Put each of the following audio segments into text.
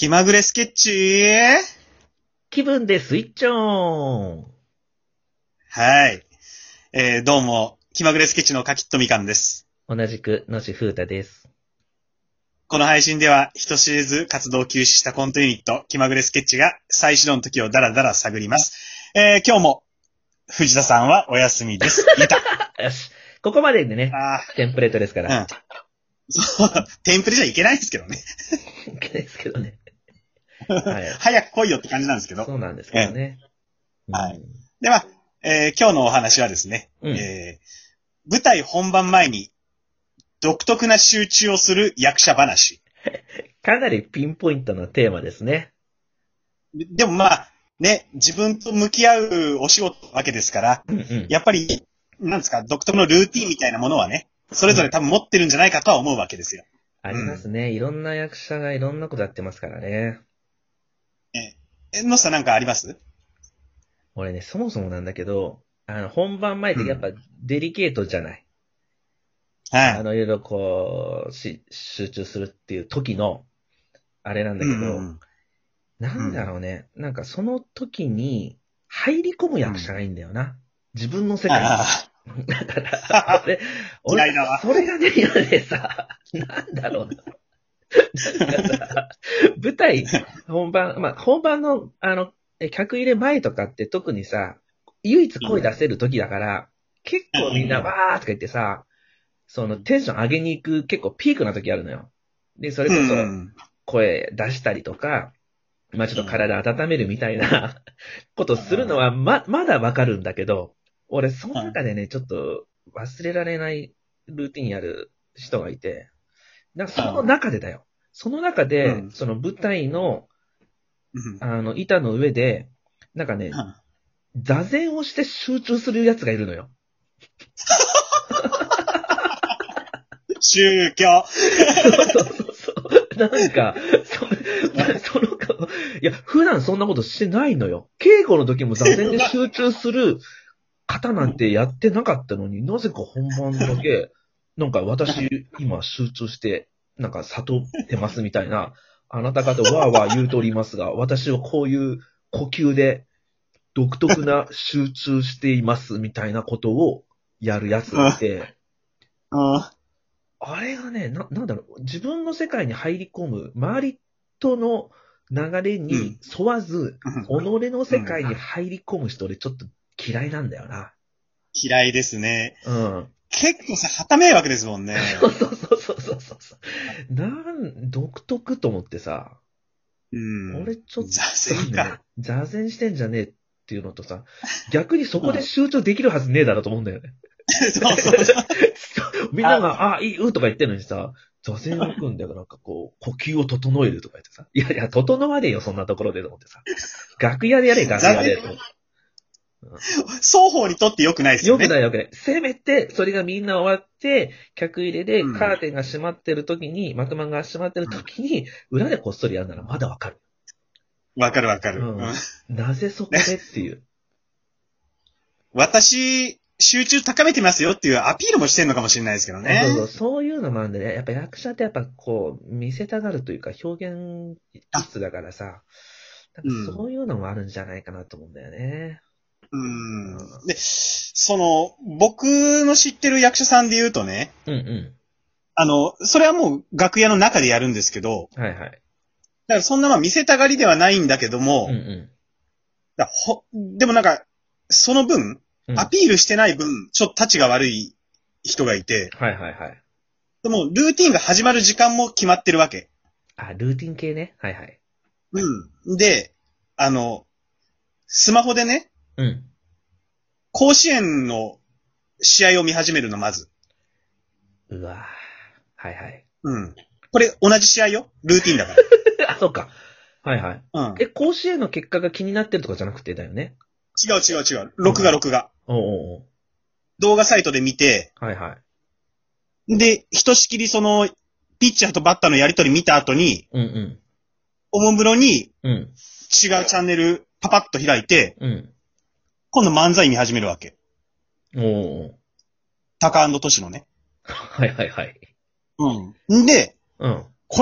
気まぐれスケッチ気分でスイッチオン。はい、どうも気まぐれスケッチのかきっとみかんです。同じく野地風太です。この配信では人知れず活動休止したコントユニット気まぐれスケッチが再始動の時をダラダラ探ります。今日も藤田さんはお休みです。よし、ここまででね、テンプレートですから、うん、そうテンプレじゃいけないですけどね。いけないですけどね。早く来いよって感じなんですけど。そうなんですけどね。はい。では、今日のお話はですね、舞台本番前に独特な集中をする役者話。かなりピンポイントのテーマですね。でもまあ、ね、自分と向き合うお仕事わけですから、やっぱり、なんですか、独特のルーティンみたいなものはね、それぞれ多分持ってるんじゃないかとは思うわけですよ。ありますね。いろんな役者がいろんなことやってますからね。のさなんかあります？俺ね、そもそもなんだけど、本番前ってやっぱデリケートじゃない。はい。いろいろこう、集中するっていう時の、あれなんだけど、なんだろうね、なんかその時に入り込む役者がいいんだよな。自分の世界に。だから、俺それがね、今ねさ、なんだろうな。舞台、本番の、客入れ前とかって特にさ、唯一声出せる時だから、結構みんなわーとか言ってさ、そのテンション上げに行く結構ピークな時あるのよ。で、それこそ声出したりとか、まあちょっと体温めるみたいなことするのはまだわかるんだけど、俺その中でね、ちょっと忘れられないルーティンやる人がいて、その中で、その舞台の、板の上で、なんかね、座禅をして集中するやつがいるのよ。宗教。そう。なんか、いや、普段そんなことしてないのよ。稽古の時も座禅で集中する方なんてやってなかったのに、なぜか本番だけ、なんか私、今集中して、なんか悟ってますみたいな、あなた方わーわー言うとおりますが、私はこういう呼吸で独特な集中していますみたいなことをやるやつって、あれがね、なんだろう、自分の世界に入り込む、周りとの流れに沿わず、己の世界に入り込む人でちょっと嫌いなんだよな。嫌いですね。結構さ、はためいわけですもんね。そう。独特と思ってさ。俺ちょっと、ね。座禅か。座禅してんじゃねえっていうのとさ、逆にそこで集中できるはずねえだろうと思うんだよね。そう。みんなが、いいうとか言ってるのにさ、座禅を組んで、なんかこう、呼吸を整えるとか言ってさ。いや、整わねえよ、そんなところでと思ってさ。楽屋でやれ、楽屋で。双方にとって良くないですよね。良くない。せめて、それがみんな終わって、客入れでカーテンが閉まってる時に、幕間が閉まってる時に、裏でこっそりやるならまだわかる。わかる。なぜそこでっていう。私、集中高めてますよっていうアピールもしてんのかもしれないですけどね。そう、そういうのもあるんでね。やっぱ役者ってやっぱこう、見せたがるというか表現術だからさ、そういうのもあるんじゃないかなと思うんだよね。で、僕の知ってる役者さんで言うとね、それはもう楽屋の中でやるんですけど、だからそんな見せたがりではないんだけども、でもなんか、その分、アピールしてない分、ちょっと立ちが悪い人がいて、でも、ルーティンが始まる時間も決まってるわけ。ルーティン系ね。で、スマホでね、甲子園の試合を見始めるの、まず。これ、同じ試合よ。ルーティンだから。そうか。甲子園の結果が気になってるとかじゃなくてだよね。違う。録画。動画サイトで見て、で、ひとしきりその、ピッチャーとバッターのやりとり見た後に、おもむろに、違うチャンネル、パパッと開いて、今度漫才見始めるわけ。タカ&トシのね。これ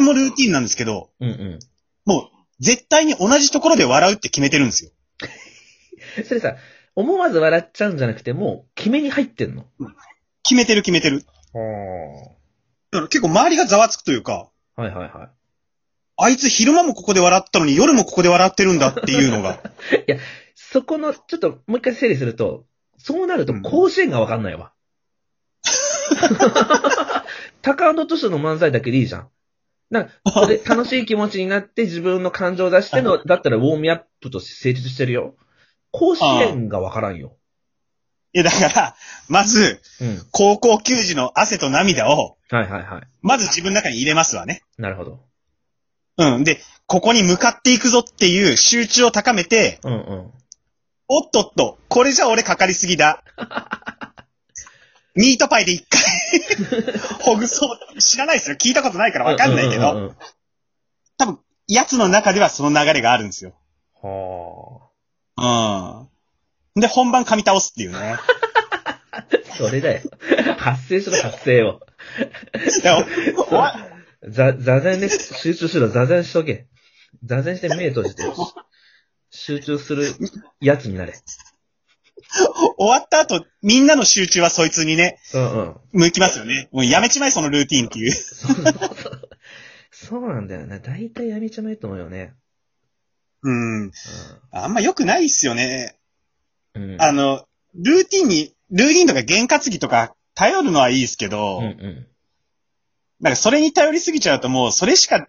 もルーティンなんですけど、もう絶対に同じところで笑うって決めてるんですよ。それさ、思わず笑っちゃうんじゃなくて、もう決めに入ってんの？決めてる決めてる。だから結構周りがざわつくというか。はいはいはい。あいつ昼間もここで笑ったのに夜もここで笑ってるんだっていうのが。いや、そこの、ちょっともう一回整理すると、そうなると甲子園がわかんないわ。タカアンドトシの漫才だけでいいじゃん。なんか、で楽しい気持ちになって自分の感情を出しての、だったらウォームアップとして成立してるよ。甲子園がわからんよ。いや、だから、まず、高校球児の汗と涙を、はいはいはい。まず自分の中に入れますわね。なるほど。うん。で、ここに向かっていくぞっていう集中を高めて、うんうん。おっとっと、これじゃ俺かかりすぎだ。ミートパイで一回、ほぐそう。知らないですよ。聞いたことないからわかんないけど、うんうんうんうん、多分、奴の中ではその流れがあるんですよ。はぁ。うん。で、本番噛み倒すっていうね。それだよ。発声しろ、発声を。座禅で集中しろ、座禅しとけ。座禅して目閉じて、集中するやつになれ。終わった後、みんなの集中はそいつにね、うんうん、向きますよね。もうやめちまえ、そのルーティーンっていう。そうなんだよな。大体やめちまえと思うよね。うん。あんま良くないっすよね。うん、ルーティンとか験担ぎとか頼るのはいいですけど、うんうん、なんかそれに頼りすぎちゃうともうそれしか、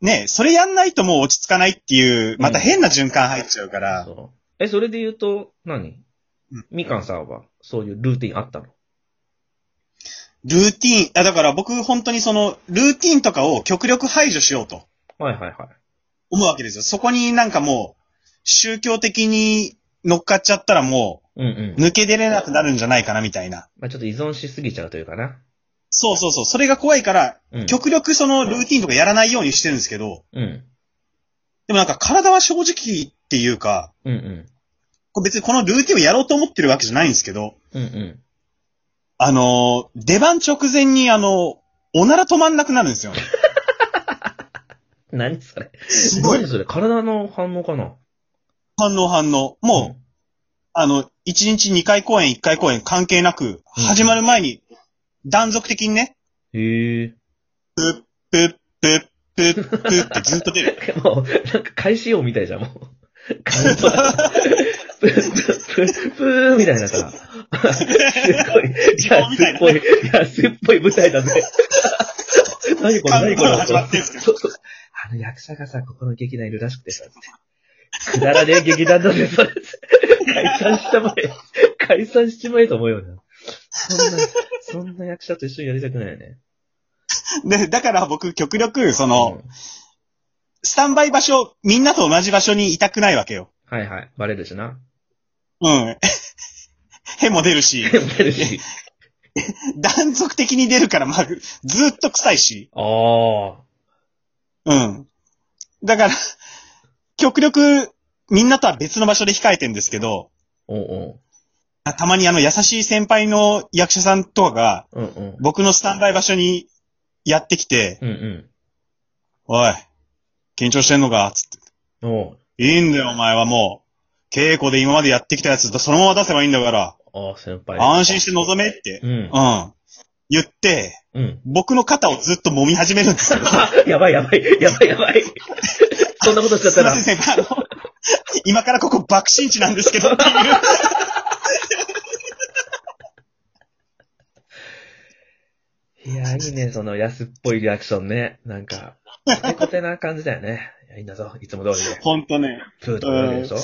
ね、それやんないともう落ち着かないっていう、また変な循環入っちゃうから。うん、そうそれで言うと何、うん、みかんさんはそういうルーティンあったの？ルーティン、だから僕本当にその、ルーティンとかを極力排除しようと。はいはいはい。思うわけですよ。そこになんかもう、宗教的に、乗っかっちゃったらもう、抜け出れなくなるんじゃないかなみたいな。まあちょっと依存しすぎちゃうというかな。そうそうそう。それが怖いから、極力そのルーティンとかやらないようにしてるんですけど、うん、でもなんか体は正直っていうか、うんうん、これ別にこのルーティンをやろうと思ってるわけじゃないんですけど、うんうん、出番直前におなら止まんなくなるんですよね。何それ。すごい。何それ。体の反応かな。反応。もう、うん、1日2回公演、1回公演関係なく、始まる前に、断続的にね。へぇ。プッ、プッ、プッ、プッ、プッってずっと出る。もう、なんか開始音みたいじゃん、もう。プッ、プッ、プーみたいなさ。すっごい。安っぽい舞台だね。何これ、何これ。始まってるんですけど。役者がさ、ここの劇団いるらしくてさ、くだらねえ劇団だぜ、それ。解散しちまえと思うよな。そんな役者と一緒にやりたくないよね。で、だから僕、極力、スタンバイ場所、みんなと同じ場所にいたくないわけよ。はいはい。バレるしな。うん。へも出るし。断続的に出るから、まあ、ずっと臭いし。ああ。うん。だから、極力、みんなとは別の場所で控えてんですけど、おうおう、たまに優しい先輩の役者さんとかが、うんうん、僕のスタンバイ場所にやってきて、うんうん、おい、緊張してんのかつって。おう、いいんだよ、お前はもう。稽古で今までやってきたやつ、そのまま出せばいいんだから。あ、先輩。安心して臨めって。うん。うん、言って、うん、僕の肩をずっと揉み始めるんですよ。やばい。そんなことしちゃったら。すいません、今からここ爆心地なんですけどっていう。いや、いいね、その安っぽいリアクションね。なんか、コテコテな感じだよね。いや、いいんだぞ、いつも通りで。ほんとね。プーとか言うでしょ？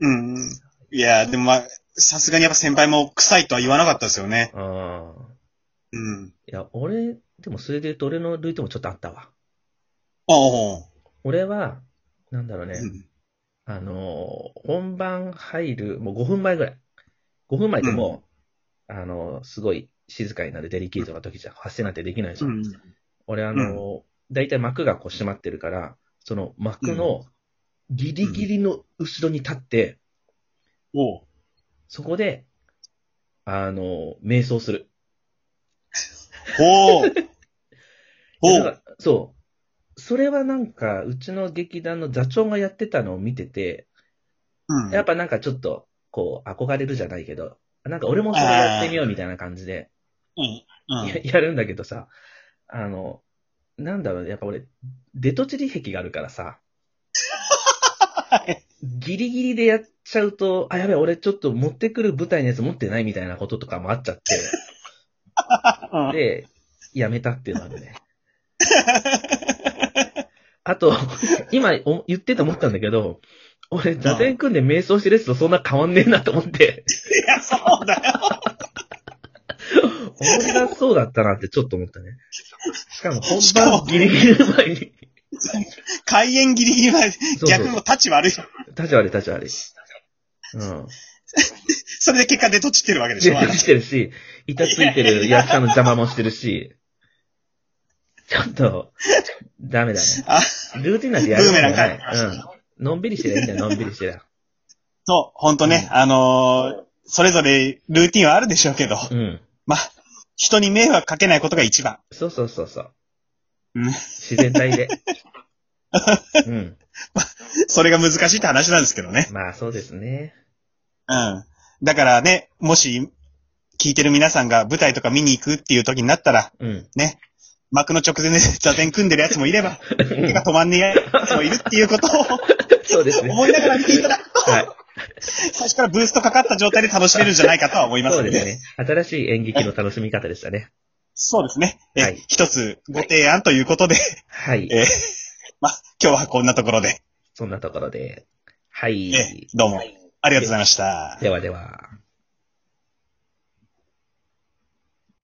うん。いや、でもまあ、さすがにやっぱ先輩も臭いとは言わなかったですよね。うん。いや、俺、でもそれで言うと俺のルーティンもちょっとあったわ。ああ。俺は、なんだろうね、うん、本番入る、もう5分前ぐらい。5分前でも、うん、すごい静かになるデリケートな時じゃ、発声なんてできないじゃん。うん、俺だいたい幕がこう閉まってるから、その幕のギリギリの後ろに立って、うん、そこで、瞑想する。おーおーそう。それはなんか、うちの劇団の座長がやってたのを見てて、うん、やっぱなんかちょっと、こう、憧れるじゃないけど、なんか俺もそれやってみようみたいな感じで、やるんだけどさ、なんだろう、やっぱ俺、出とちり癖があるからさ、ギリギリでやっちゃうと、あ、やべえ、俺ちょっと持ってくる舞台のやつ持ってないみたいなこととかもあっちゃって、うん、で、やめたっていうのあるね。あと、今言ってて思ったんだけど、俺、座禅組んで瞑想してるやつとそんな変わんねえなと思って。いや、そうだよ。俺がそうだったなってちょっと思ったね。しかも本番ギリギリの前に。開演ギリギリ前に。逆も立ち悪い。立ち悪い。うん。それで結果でとちってるわけでしょ。でとちってるし、板ついてる役者の邪魔もしてるし。ちょっと、ダメだね。ルーティンなんてやるのもない。うん。のんびりしてりゃいいんだよ、のんびりしてりゃ。そう、ほんとね。うん、それぞれルーティンはあるでしょうけど。うん。まあ、人に迷惑かけないことが一番。そう。うん。自然体で。うん。まあ、それが難しいって話なんですけどね。まあ、そうですね。うん。だからね、もし、聞いてる皆さんが舞台とか見に行くっていう時になったら、うん、ね。幕の直前で座禅組んでるやつもいれば、手が止まんねえやつもいるっていうことをそうです、ね、思いながら見ていただくと、はい、最初からブーストかかった状態で楽しめるんじゃないかとは思いますので。そうですね。新しい演劇の楽しみ方でしたね。そうですね。はい、一つご提案ということで、はい。ま、今日はこんなところで。そんなところで。はい。どうも、ありがとうございました。ではでは。